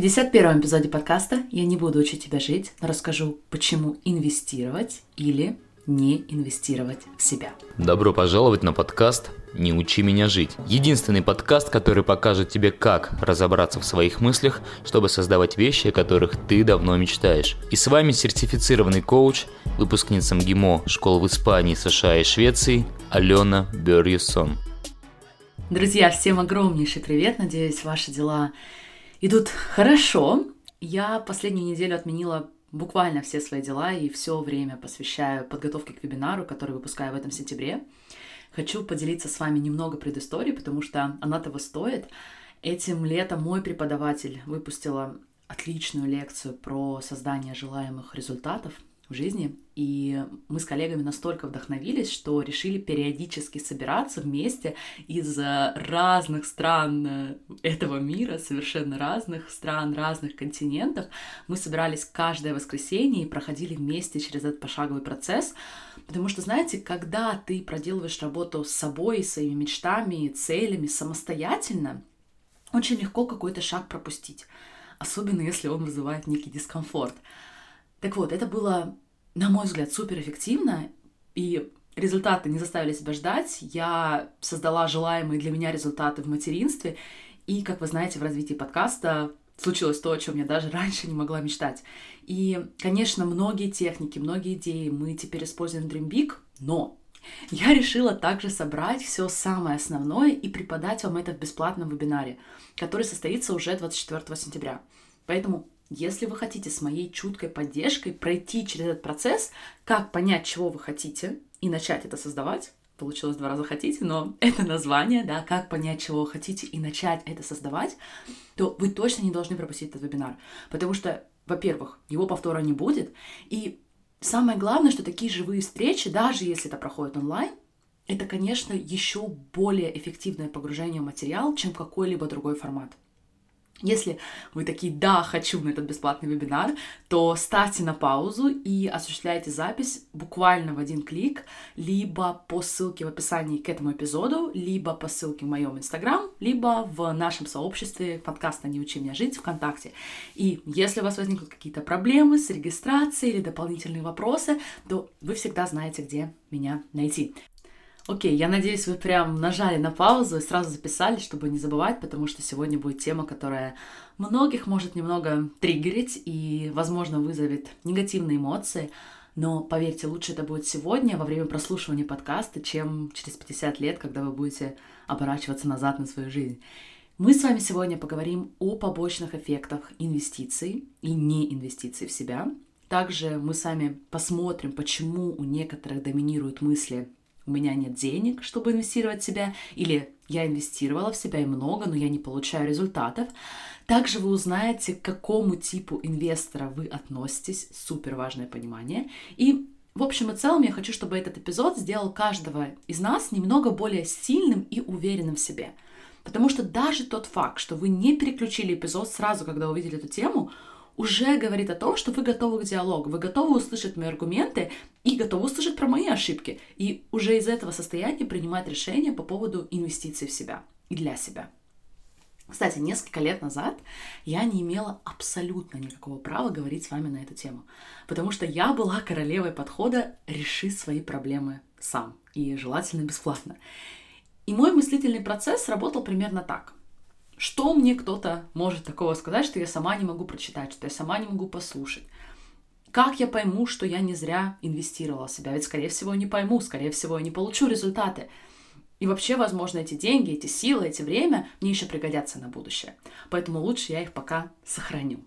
В 51-м эпизоде подкаста я не буду учить тебя жить, но расскажу, почему инвестировать или не инвестировать в себя. Добро пожаловать на подкаст «Не учи меня жить». Единственный подкаст, который покажет тебе, как разобраться в своих мыслях, чтобы создавать вещи, о которых ты давно мечтаешь. И с вами сертифицированный коуч, выпускница МГИМО школ в Испании, США и Швеции Алена Боржессон. Друзья, всем огромнейший привет. Надеюсь, ваши дела идут хорошо. Я последнюю неделю отменила буквально все свои дела и все время посвящаю подготовке к вебинару, который выпускаю в этом сентябре. Хочу поделиться с вами немного предыстории, потому что она того стоит. Этим летом мой преподаватель выпустила отличную лекцию про создание желаемых результатов в жизни, и мы с коллегами настолько вдохновились, что решили периодически собираться вместе из разных стран этого мира, совершенно разных стран, разных континентов. Мы собирались каждое воскресенье и проходили вместе через этот пошаговый процесс, потому что, знаете, когда ты проделываешь работу с собой, своими мечтами, целями самостоятельно, очень легко какой-то шаг пропустить, особенно если он вызывает некий дискомфорт. Так вот, это было, на мой взгляд, суперэффективно, и результаты не заставили себя ждать. Я создала желаемые для меня результаты в материнстве, и, как вы знаете, в развитии подкаста случилось то, о чем я даже раньше не могла мечтать. И, конечно, многие техники, многие идеи мы теперь используем в DREAMBIG, но я решила также собрать все самое основное и преподать вам это в бесплатном вебинаре, который состоится уже 24 сентября. Поэтому, если вы хотите с моей чуткой поддержкой пройти через этот процесс, как понять, чего вы хотите, и начать это создавать, получилось два раза «хотите», но это название, да, как понять, чего вы хотите, и начать это создавать, то вы точно не должны пропустить этот вебинар, потому что, во-первых, его повтора не будет, и самое главное, что такие живые встречи, даже если это проходит онлайн, это, конечно, еще более эффективное погружение в материал, чем какой-либо другой формат. Если вы такие «да, хочу» на этот бесплатный вебинар, то ставьте на паузу и осуществляйте запись буквально в один клик, либо по ссылке в описании к этому эпизоду, либо по ссылке в моем Инстаграм, либо в нашем сообществе подкаста «Не учи меня жить» ВКонтакте. И если у вас возникнут какие-то проблемы с регистрацией или дополнительные вопросы, то вы всегда знаете, где меня найти. Окей, я надеюсь, вы прям нажали на паузу и сразу записали, чтобы не забывать, потому что сегодня будет тема, которая многих может немного триггерить и, возможно, вызовет негативные эмоции. Но, поверьте, лучше это будет сегодня, во время прослушивания подкаста, чем через 50 лет, когда вы будете оборачиваться назад на свою жизнь. Мы с вами сегодня поговорим о побочных эффектах инвестиций и неинвестиций в себя. Также мы с вами посмотрим, почему у некоторых доминируют мысли «у меня нет денег, чтобы инвестировать в себя», или «я инвестировала в себя и много, но я не получаю результатов». Также вы узнаете, к какому типу инвестора вы относитесь, супер важное понимание. И в общем и целом я хочу, чтобы этот эпизод сделал каждого из нас немного более сильным и уверенным в себе. Потому что даже тот факт, что вы не переключили эпизод сразу, когда увидели эту тему, уже говорит о том, что вы готовы к диалогу, вы готовы услышать мои аргументы и готовы услышать про мои ошибки. И уже из этого состояния принимать решения по поводу инвестиций в себя и для себя. Кстати, несколько лет назад я не имела абсолютно никакого права говорить с вами на эту тему, потому что я была королевой подхода «реши свои проблемы сам» и желательно бесплатно. И мой мыслительный процесс работал примерно так. Что мне кто-то может такого сказать, что я сама не могу прочитать, что я сама не могу послушать? Как я пойму, что я не зря инвестировала в себя? Ведь, скорее всего, не пойму, скорее всего, я не получу результаты. И вообще, возможно, эти деньги, эти силы, эти время мне еще пригодятся на будущее. Поэтому лучше я их пока сохраню.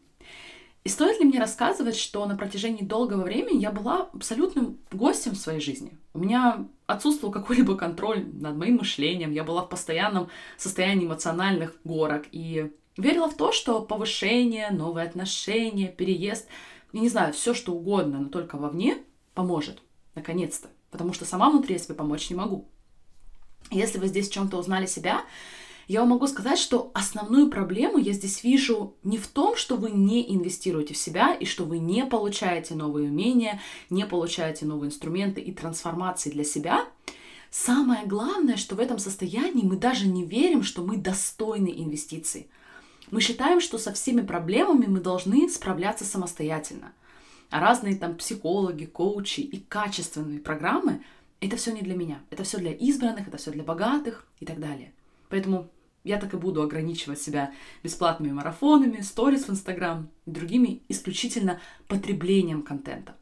И стоит ли мне рассказывать, что на протяжении долгого времени я была абсолютным гостем в своей жизни? У меня отсутствовал какой-либо контроль над моим мышлением, я была в постоянном состоянии эмоциональных горок и верила в то, что повышение, новые отношения, переезд, я не знаю, все что угодно, но только вовне поможет, наконец-то, потому что сама внутри я себе помочь не могу. Если вы здесь в чем-то узнали себя, я вам могу сказать, что основную проблему я здесь вижу не в том, что вы не инвестируете в себя и что вы не получаете новые умения, не получаете новые инструменты и трансформации для себя. Самое главное, что в этом состоянии мы даже не верим, что мы достойны инвестиций. Мы считаем, что со всеми проблемами мы должны справляться самостоятельно. А разные там психологи, коучи и качественные программы – это все не для меня. Это все для избранных, это все для богатых и так далее. Поэтому я так и буду ограничивать себя бесплатными марафонами, сторис в Инстаграм и другими исключительно потреблением контента.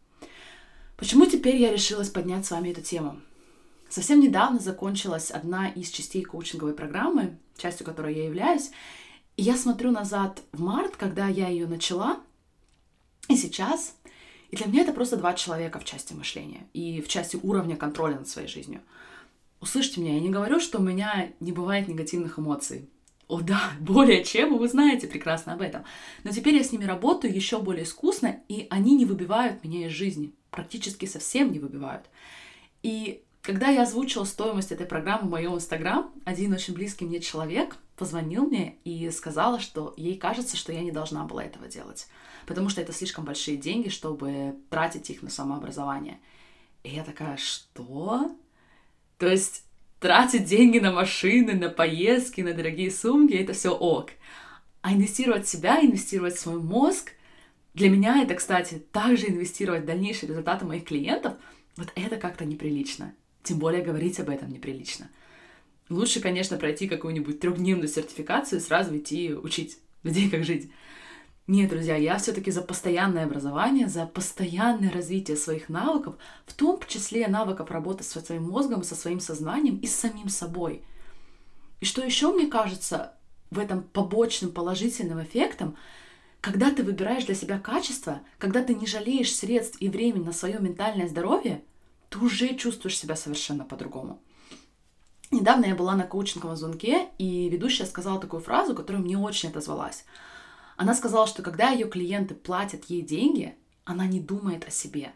Почему теперь я решилась поднять с вами эту тему? Совсем недавно закончилась одна из частей коучинговой программы, частью которой я являюсь. И я смотрю назад в март, когда я ее начала, и сейчас. И для меня это просто два человека в части мышления и в части уровня контроля над своей жизнью. Услышьте меня, я не говорю, что у меня не бывает негативных эмоций. О да, более чем, и вы знаете прекрасно об этом. Но теперь я с ними работаю еще более искусно, и они не выбивают меня из жизни. Практически совсем не выбивают. И когда я озвучила стоимость этой программы в моем Инстаграм, один очень близкий мне человек позвонил мне и сказала, что ей кажется, что я не должна была этого делать, потому что это слишком большие деньги, чтобы тратить их на самообразование. И я такая, что? То есть тратить деньги на машины, на поездки, на дорогие сумки — это все ок. А инвестировать в себя, инвестировать в свой мозг — для меня это, кстати, также инвестировать в дальнейшие результаты моих клиентов, вот это как-то неприлично. Тем более говорить об этом неприлично. Лучше, конечно, пройти какую-нибудь 3-дневную сертификацию и сразу идти учить людей, как жить. Нет, друзья, я все-таки за постоянное образование, за постоянное развитие своих навыков, в том числе навыков работы со своим мозгом, со своим сознанием и с самим собой. И что еще, мне кажется, в этом побочным положительным эффектом, когда ты выбираешь для себя качество, когда ты не жалеешь средств и времени на свое ментальное здоровье, ты уже чувствуешь себя совершенно по-другому. Недавно я была на коучинговом звонке, и ведущая сказала такую фразу, которая мне очень отозвалась. Она сказала, что когда ее клиенты платят ей деньги, она не думает о себе.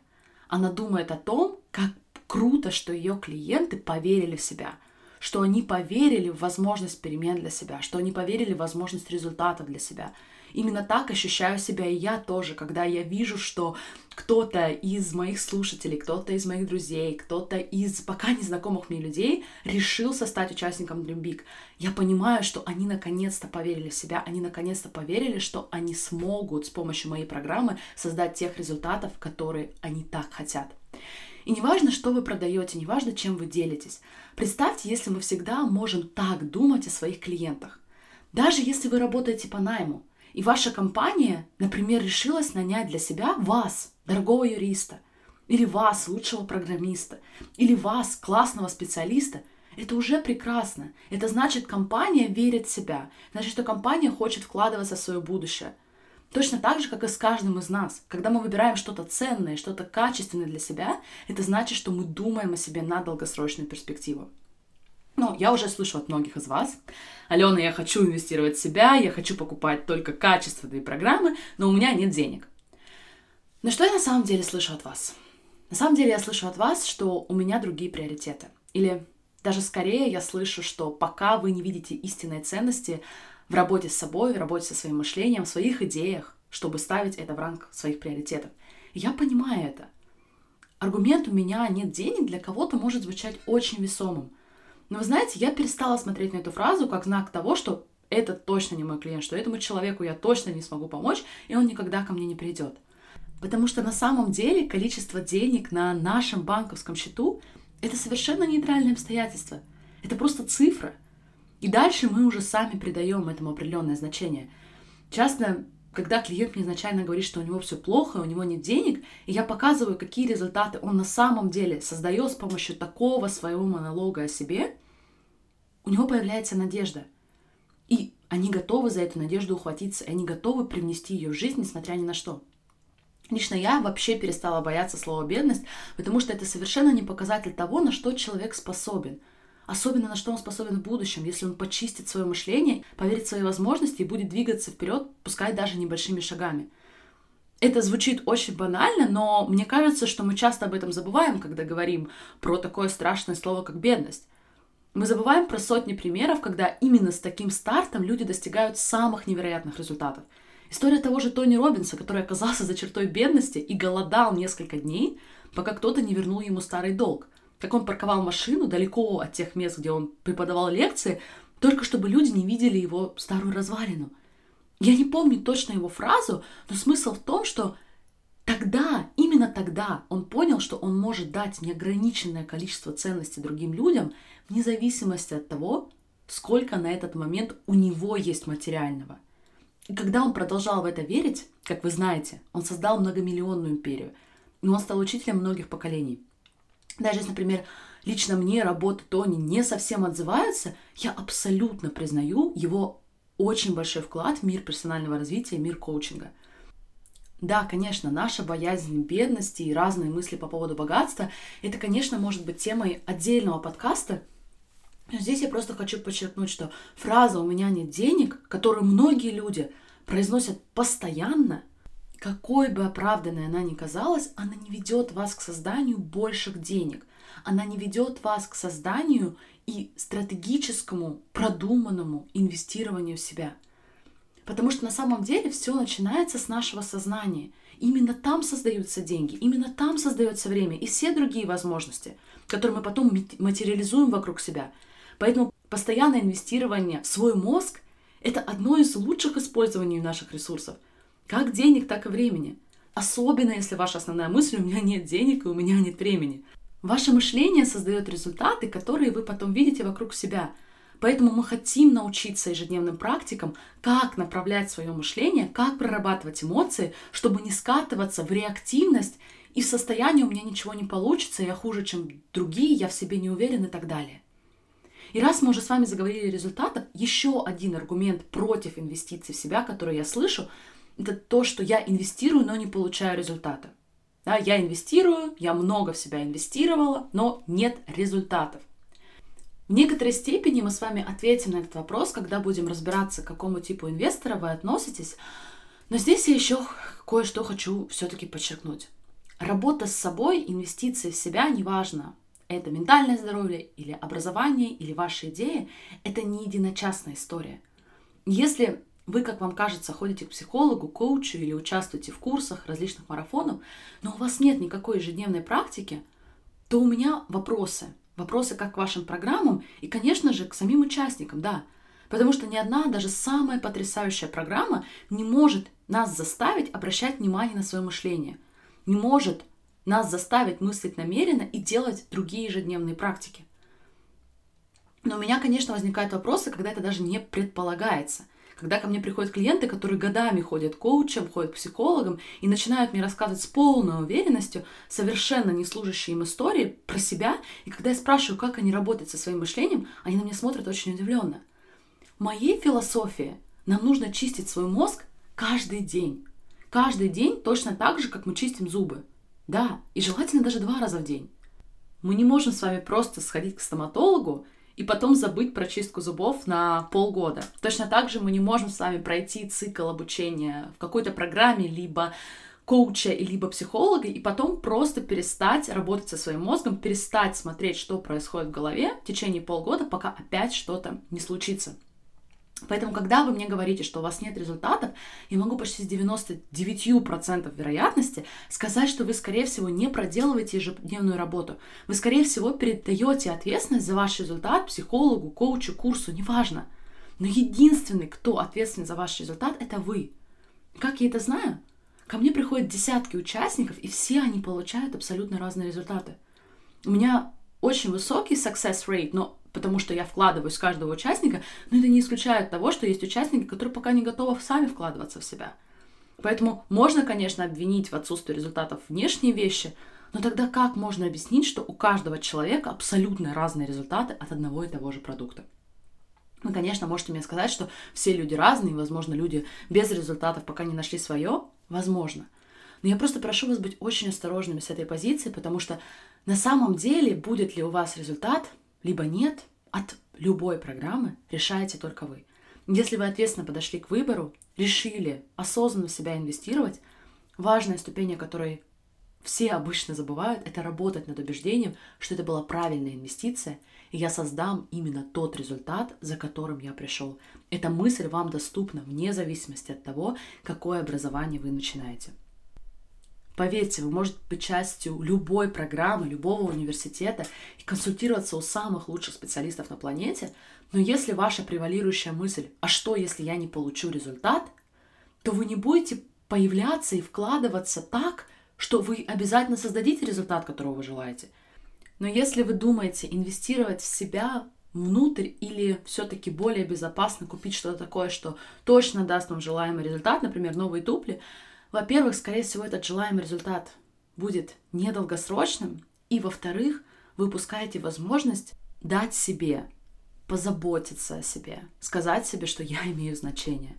Она думает о том, как круто, что ее клиенты поверили в себя, что они поверили в возможность перемен для себя, что они поверили в возможность результатов для себя. Именно так ощущаю себя и я тоже, когда я вижу, что кто-то из моих слушателей, кто-то из моих друзей, кто-то из пока незнакомых мне людей решился стать участником DREAMBIG. Я понимаю, что они наконец-то поверили в себя, они наконец-то поверили, что они смогут с помощью моей программы создать тех результатов, которые они так хотят. И неважно, что вы продаете, неважно, чем вы делитесь. Представьте, если мы всегда можем так думать о своих клиентах. Даже если вы работаете по найму, и ваша компания, например, решилась нанять для себя вас, дорогого юриста, или вас, лучшего программиста, или вас, классного специалиста, это уже прекрасно. Это значит, компания верит в себя, значит, что компания хочет вкладываться в свое будущее. Точно так же, как и с каждым из нас. Когда мы выбираем что-то ценное, что-то качественное для себя, это значит, что мы думаем о себе на долгосрочную перспективу. Ну, я уже слышу от многих из вас: «Алена, я хочу инвестировать в себя, я хочу покупать только качественные программы, но у меня нет денег». Но что я на самом деле слышу от вас? На самом деле я слышу от вас, что у меня другие приоритеты. Или даже скорее я слышу, что пока вы не видите истинной ценности в работе с собой, в работе со своим мышлением, в своих идеях, чтобы ставить это в ранг своих приоритетов. И я понимаю это. Аргумент «у меня нет денег» для кого-то может звучать очень весомым. Но вы знаете, я перестала смотреть на эту фразу как знак того, что это точно не мой клиент, что этому человеку я точно не смогу помочь, и он никогда ко мне не придет. Потому что на самом деле количество денег на нашем банковском счету – это совершенно нейтральное обстоятельство. Это просто цифра. И дальше мы уже сами придаем этому определенное значение. Часто, когда клиент мне изначально говорит, что у него все плохо, у него нет денег, и я показываю, какие результаты он на самом деле создает с помощью такого своего монолога о себе, у него появляется надежда. И они готовы за эту надежду ухватиться, и они готовы привнести ее в жизнь, несмотря ни на что. Лично я вообще перестала бояться слова «бедность», потому что это совершенно не показатель того, на что человек способен. Особенно на что он способен в будущем, если он почистит свое мышление, поверит в свои возможности и будет двигаться вперед, пускай даже небольшими шагами. Это звучит очень банально, но мне кажется, что мы часто об этом забываем, когда говорим про такое страшное слово, как бедность. Мы забываем про сотни примеров, когда именно с таким стартом люди достигают самых невероятных результатов. История того же Тони Робинса, который оказался за чертой бедности и голодал несколько дней, пока кто-то не вернул ему старый долг. Как он парковал машину далеко от тех мест, где он преподавал лекции, только чтобы люди не видели его старую развалину. Я не помню точно его фразу, но смысл в том, что тогда, именно тогда он понял, что он может дать неограниченное количество ценностей другим людям, вне зависимости от того, сколько на этот момент у него есть материального. И когда он продолжал в это верить, как вы знаете, он создал многомиллионную империю, и он стал учителем многих поколений. Даже если, например, лично мне работы Тони не совсем отзываются, я абсолютно признаю его очень большой вклад в мир персонального развития, мир коучинга. Да, конечно, наша боязнь бедности и разные мысли по поводу богатства – это, конечно, может быть темой отдельного подкаста. Но здесь я просто хочу подчеркнуть, что фраза «у меня нет денег», которую многие люди произносят постоянно, какой бы оправданной она ни казалась, она не ведет вас к созданию больших денег. Она не ведет вас к созданию и стратегическому, продуманному инвестированию в себя. Потому что на самом деле все начинается с нашего сознания. Именно там создаются деньги, именно там создается время и все другие возможности, которые мы потом материализуем вокруг себя. Поэтому постоянное инвестирование в свой мозг – это одно из лучших использований наших ресурсов. Как денег, так и времени. Особенно, если ваша основная мысль «у меня нет денег и у меня нет времени». Ваше мышление создает результаты, которые вы потом видите вокруг себя. Поэтому мы хотим научиться ежедневным практикам, как направлять свое мышление, как прорабатывать эмоции, чтобы не скатываться в реактивность и в состояние «у меня ничего не получится, я хуже, чем другие, я в себе не уверен» и так далее. И раз мы уже с вами заговорили о результатах, еще один аргумент против инвестиций в себя, который я слышу, это то, что я инвестирую, но не получаю результата. Да, я инвестирую, я много в себя инвестировала, но нет результатов. В некоторой степени мы с вами ответим на этот вопрос, когда будем разбираться, к какому типу инвестора вы относитесь. Но здесь я еще кое-что хочу все-таки подчеркнуть. Работа с собой, инвестиции в себя, неважно, это ментальное здоровье или образование, или ваши идеи, это не единочасная история. Если вы, как вам кажется, ходите к психологу, коучу или участвуете в курсах, различных марафонах, но у вас нет никакой ежедневной практики, то у меня вопросы. Вопросы как к вашим программам и, конечно же, к самим участникам, да. Потому что ни одна, даже самая потрясающая программа не может нас заставить обращать внимание на свое мышление, не может нас заставить мыслить намеренно и делать другие ежедневные практики. Но у меня, конечно, возникают вопросы, когда это даже не предполагается. Когда ко мне приходят клиенты, которые годами ходят к коучам, ходят к психологам и начинают мне рассказывать с полной уверенностью совершенно не служащие им истории про себя, и когда я спрашиваю, как они работают со своим мышлением, они на меня смотрят очень удивленно. В моей философии нам нужно чистить свой мозг каждый день. Каждый день точно так же, как мы чистим зубы. Да, и желательно даже 2 раза в день. Мы не можем с вами просто сходить к стоматологу и потом забыть про чистку зубов на полгода. Точно так же мы не можем с вами пройти цикл обучения в какой-то программе, либо коуча, либо психолога, и потом просто перестать работать со своим мозгом, перестать смотреть, что происходит в голове в течение полгода, пока опять что-то не случится. Поэтому, когда вы мне говорите, что у вас нет результатов, я могу почти с 99% вероятности сказать, что вы, скорее всего, не проделываете ежедневную работу. Вы, скорее всего, передаете ответственность за ваш результат психологу, коучу, курсу, неважно. Но единственный, кто ответственен за ваш результат, это вы. Как я это знаю? Ко мне приходят десятки участников, и все они получают абсолютно разные результаты. У меня очень высокий success rate, но потому что я вкладываюсь в каждого участника, но это не исключает того, что есть участники, которые пока не готовы сами вкладываться в себя. Поэтому можно, конечно, обвинить в отсутствии результатов внешние вещи, но тогда как можно объяснить, что у каждого человека абсолютно разные результаты от одного и того же продукта? Вы, конечно, можете мне сказать, что все люди разные, возможно, люди без результатов пока не нашли свое, возможно. Но я просто прошу вас быть очень осторожными с этой позицией, потому что на самом деле будет ли у вас результат, либо нет, от любой программы решаете только вы. Если вы ответственно подошли к выбору, решили осознанно в себя инвестировать, важная ступень, о которой все обычно забывают, это работать над убеждением, что это была правильная инвестиция, и я создам именно тот результат, за которым я пришел. Эта мысль вам доступна вне зависимости от того, какое образование вы начинаете. Поверьте, вы можете быть частью любой программы, любого университета и консультироваться у самых лучших специалистов на планете, но если ваша превалирующая мысль «а что, если я не получу результат?», то вы не будете появляться и вкладываться так, что вы обязательно создадите результат, которого вы желаете. Но если вы думаете инвестировать в себя внутрь или все-таки более безопасно купить что-то такое, что точно даст вам желаемый результат, например, новые туфли, во-первых, скорее всего, этот желаемый результат будет недолгосрочным, и, во-вторых, вы упускаете возможность дать себе, позаботиться о себе, сказать себе, что я имею значение.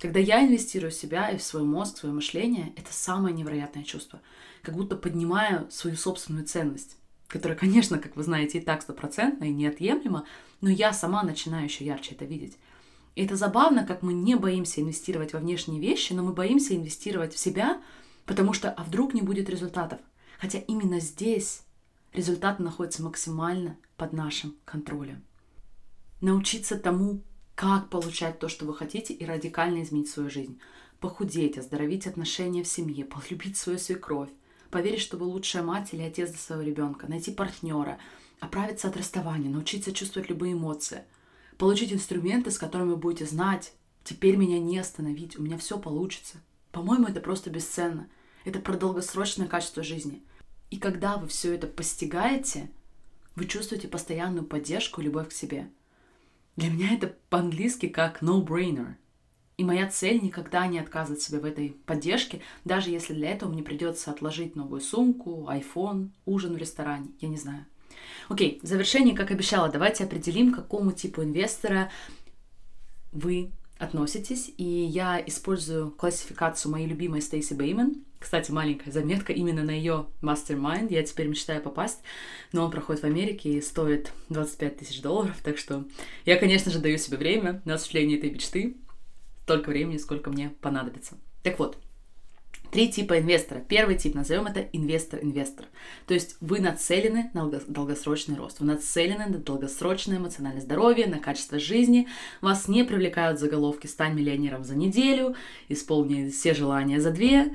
Когда я инвестирую в себя и в свой мозг, в свое мышление, это самое невероятное чувство. Как будто поднимаю свою собственную ценность, которая, конечно, как вы знаете, и так стопроцентна и неотъемлема, но я сама начинаю еще ярче это видеть. И это забавно, как мы не боимся инвестировать во внешние вещи, но мы боимся инвестировать в себя, потому что, а вдруг не будет результатов. Хотя именно здесь результаты находятся максимально под нашим контролем. Научиться тому, как получать то, что вы хотите, и радикально изменить свою жизнь. Похудеть, оздоровить отношения в семье, полюбить свою свекровь, поверить, что вы лучшая мать или отец для своего ребенка, найти партнера, оправиться от расставания, научиться чувствовать любые эмоции, получить инструменты, с которыми вы будете знать, теперь меня не остановить, у меня все получится. По-моему, это просто бесценно. Это про долгосрочное качество жизни. И когда вы все это постигаете, вы чувствуете постоянную поддержку и любовь к себе. Для меня это по-английски как no-brainer. И моя цель никогда не отказывать себе в этой поддержке, даже если для этого мне придется отложить новую сумку, iPhone, ужин в ресторане, я не знаю. Окей, в завершение, как обещала, давайте определим, к какому типу инвестора вы относитесь. И я использую классификацию моей любимой Стейси Беймен. Кстати, маленькая заметка, именно на ее мастермайнд я теперь мечтаю попасть, но он проходит в Америке и стоит $25 тысяч, так что я, конечно же, даю себе время на осуществление этой мечты, столько времени, сколько мне понадобится. Так вот, 3 типа инвестора. Первый тип, назовем это инвестор-инвестор, то есть вы нацелены на долгосрочный рост, вы нацелены на долгосрочное эмоциональное здоровье, на качество жизни, вас не привлекают заголовки «Стань миллионером за неделю», «Исполни все желания за 2»,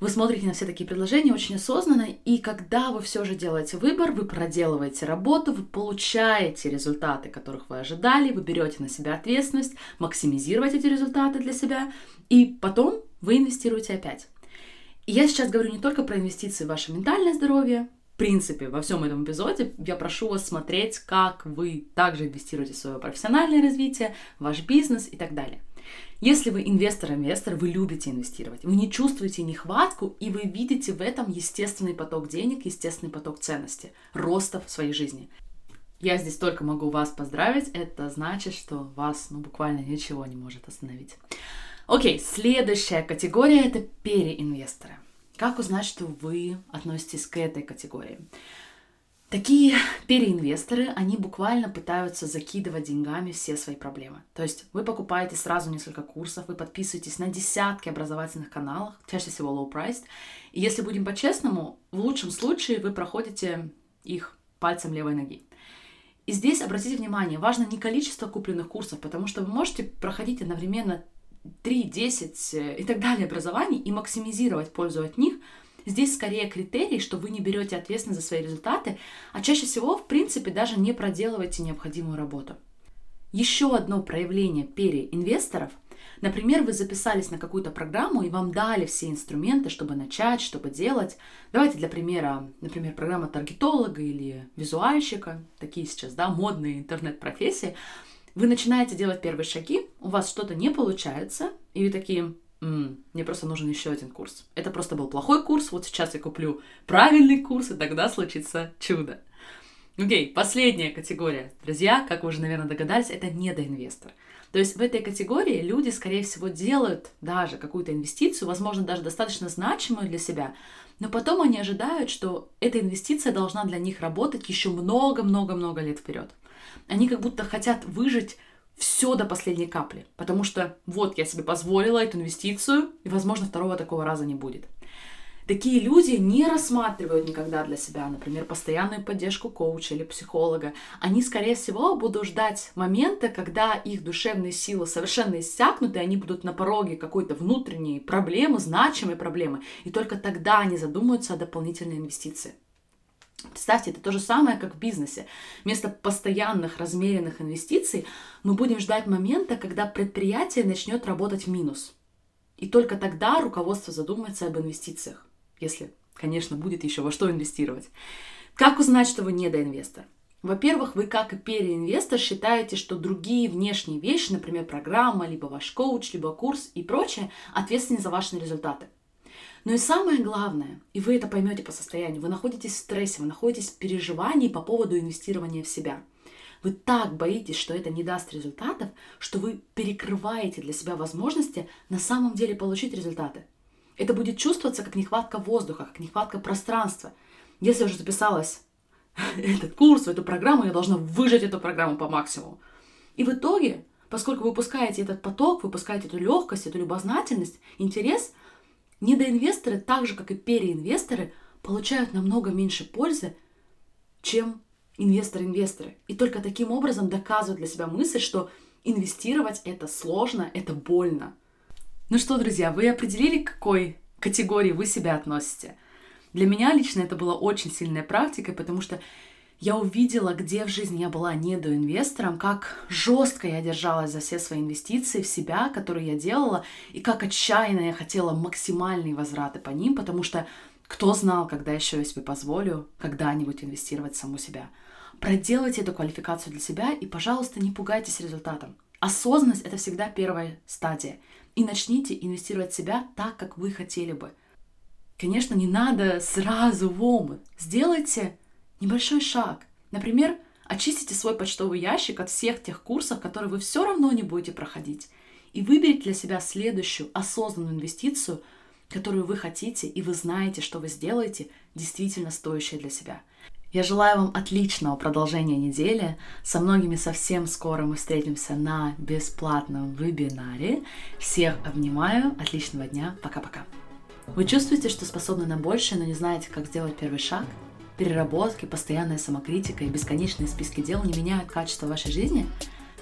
Вы смотрите на все такие предложения очень осознанно, и когда вы все же делаете выбор, вы проделываете работу, вы получаете результаты, которых вы ожидали, вы берете на себя ответственность максимизировать эти результаты для себя, и потом вы инвестируете опять. И я сейчас говорю не только про инвестиции в ваше ментальное здоровье, в принципе, во всем этом эпизоде я прошу вас смотреть, как вы также инвестируете в свое профессиональное развитие, ваш бизнес и так далее. Если вы инвестор, вы любите инвестировать, вы не чувствуете нехватку, и вы видите в этом естественный поток денег, естественный поток ценности, роста в своей жизни. Я здесь только могу вас поздравить, это значит, что вас буквально ничего не может остановить. Окей, следующая категория – это переинвесторы. Как узнать, что вы относитесь к этой категории? Такие переинвесторы, они буквально пытаются закидывать деньгами все свои проблемы. То есть вы покупаете сразу несколько курсов, вы подписываетесь на десятки образовательных каналов, чаще всего low-priced. И если будем по-честному, в лучшем случае вы проходите их пальцем левой ноги. И здесь обратите внимание, важно не количество купленных курсов, потому что вы можете проходить одновременно 3, 10 и так далее образований и максимизировать пользу от них. Здесь скорее критерий, что вы не берете ответственность за свои результаты, а чаще всего, в принципе, даже не проделываете необходимую работу. Еще одно проявление переинвесторов. Например, вы записались на какую-то программу и вам дали все инструменты, чтобы начать, чтобы делать. Давайте для примера, например, программа таргетолога или визуальщика, такие сейчас, модные интернет-профессии. Вы начинаете делать первые шаги, у вас что-то не получается, и вы такие... мне просто нужен еще один курс. Это просто был плохой курс, вот сейчас я куплю правильный курс, и тогда случится чудо. Окей, последняя категория, друзья, как вы уже, наверное, догадались, это недоинвестор. То есть в этой категории люди, скорее всего, делают даже какую-то инвестицию, возможно, даже достаточно значимую для себя, но потом они ожидают, что эта инвестиция должна для них работать еще много-много-много лет вперед. Они как будто хотят выжить все до последней капли, потому что вот я себе позволила эту инвестицию, и, возможно, второго такого раза не будет. Такие люди не рассматривают никогда для себя, например, постоянную поддержку коуча или психолога. Они, скорее всего, будут ждать момента, когда их душевные силы совершенно иссякнут, и они будут на пороге какой-то внутренней проблемы, значимой проблемы, и только тогда они задумаются о дополнительной инвестиции. Представьте, это то же самое, как в бизнесе. Вместо постоянных размеренных инвестиций мы будем ждать момента, когда предприятие начнет работать в минус. И только тогда руководство задумается об инвестициях, если, конечно, будет еще во что инвестировать. Как узнать, что вы недоинвестор? Во-первых, вы как и переинвестор считаете, что другие внешние вещи, например, программа, либо ваш коуч, либо курс и прочее, ответственны за ваши результаты. Но и самое главное, и вы это поймете по состоянию, вы находитесь в стрессе, вы находитесь в переживании по поводу инвестирования в себя. Вы так боитесь, что это не даст результатов, что вы перекрываете для себя возможности на самом деле получить результаты. Это будет чувствоваться как нехватка воздуха, как нехватка пространства. Если я уже записалась в этот курс, в эту программу, я должна выжать эту программу по максимуму. И в итоге, поскольку вы пускаете этот поток, вы пускаете эту легкость, эту любознательность, интерес, недоинвесторы, так же как и переинвесторы, получают намного меньше пользы, чем инвесторы. И только таким образом доказывают для себя мысль, что инвестировать это сложно, это больно. Ну что, друзья, вы определили, к какой категории вы себя относите? Для меня лично это была очень сильная практика, потому что я увидела, где в жизни я была недоинвестором, как жестко я держалась за все свои инвестиции в себя, которые я делала, и как отчаянно я хотела максимальные возвраты по ним, потому что кто знал, когда еще я себе позволю когда-нибудь инвестировать в саму себя. Проделайте эту квалификацию для себя и, пожалуйста, не пугайтесь результатом. Осознанность — это всегда первая стадия. И начните инвестировать в себя так, как вы хотели бы. Конечно, не надо сразу в омут. Сделайте небольшой шаг. Например, очистите свой почтовый ящик от всех тех курсов, которые вы все равно не будете проходить. И выберите для себя следующую осознанную инвестицию, которую вы хотите, и вы знаете, что вы сделаете, действительно стоящее для себя. Я желаю вам отличного продолжения недели. Со многими совсем скоро мы встретимся на бесплатном вебинаре. Всех обнимаю. Отличного дня. Пока-пока. Вы чувствуете, что способны на большее, но не знаете, как сделать первый шаг? Переработки, постоянная самокритика и бесконечные списки дел не меняют качество вашей жизни?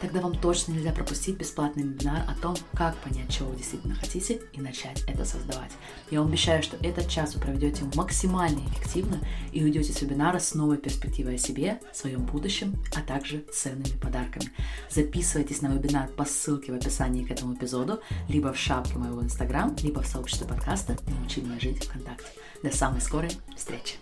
Тогда вам точно нельзя пропустить бесплатный вебинар о том, как понять, чего вы действительно хотите, и начать это создавать. Я вам обещаю, что этот час вы проведете максимально эффективно и уйдете с вебинара с новой перспективой о себе, своем будущем, а также ценными подарками. Записывайтесь на вебинар по ссылке в описании к этому эпизоду, либо в шапке моего Instagram, либо в сообществе подкаста «Научи меня жить» ВКонтакте. До самой скорой встречи!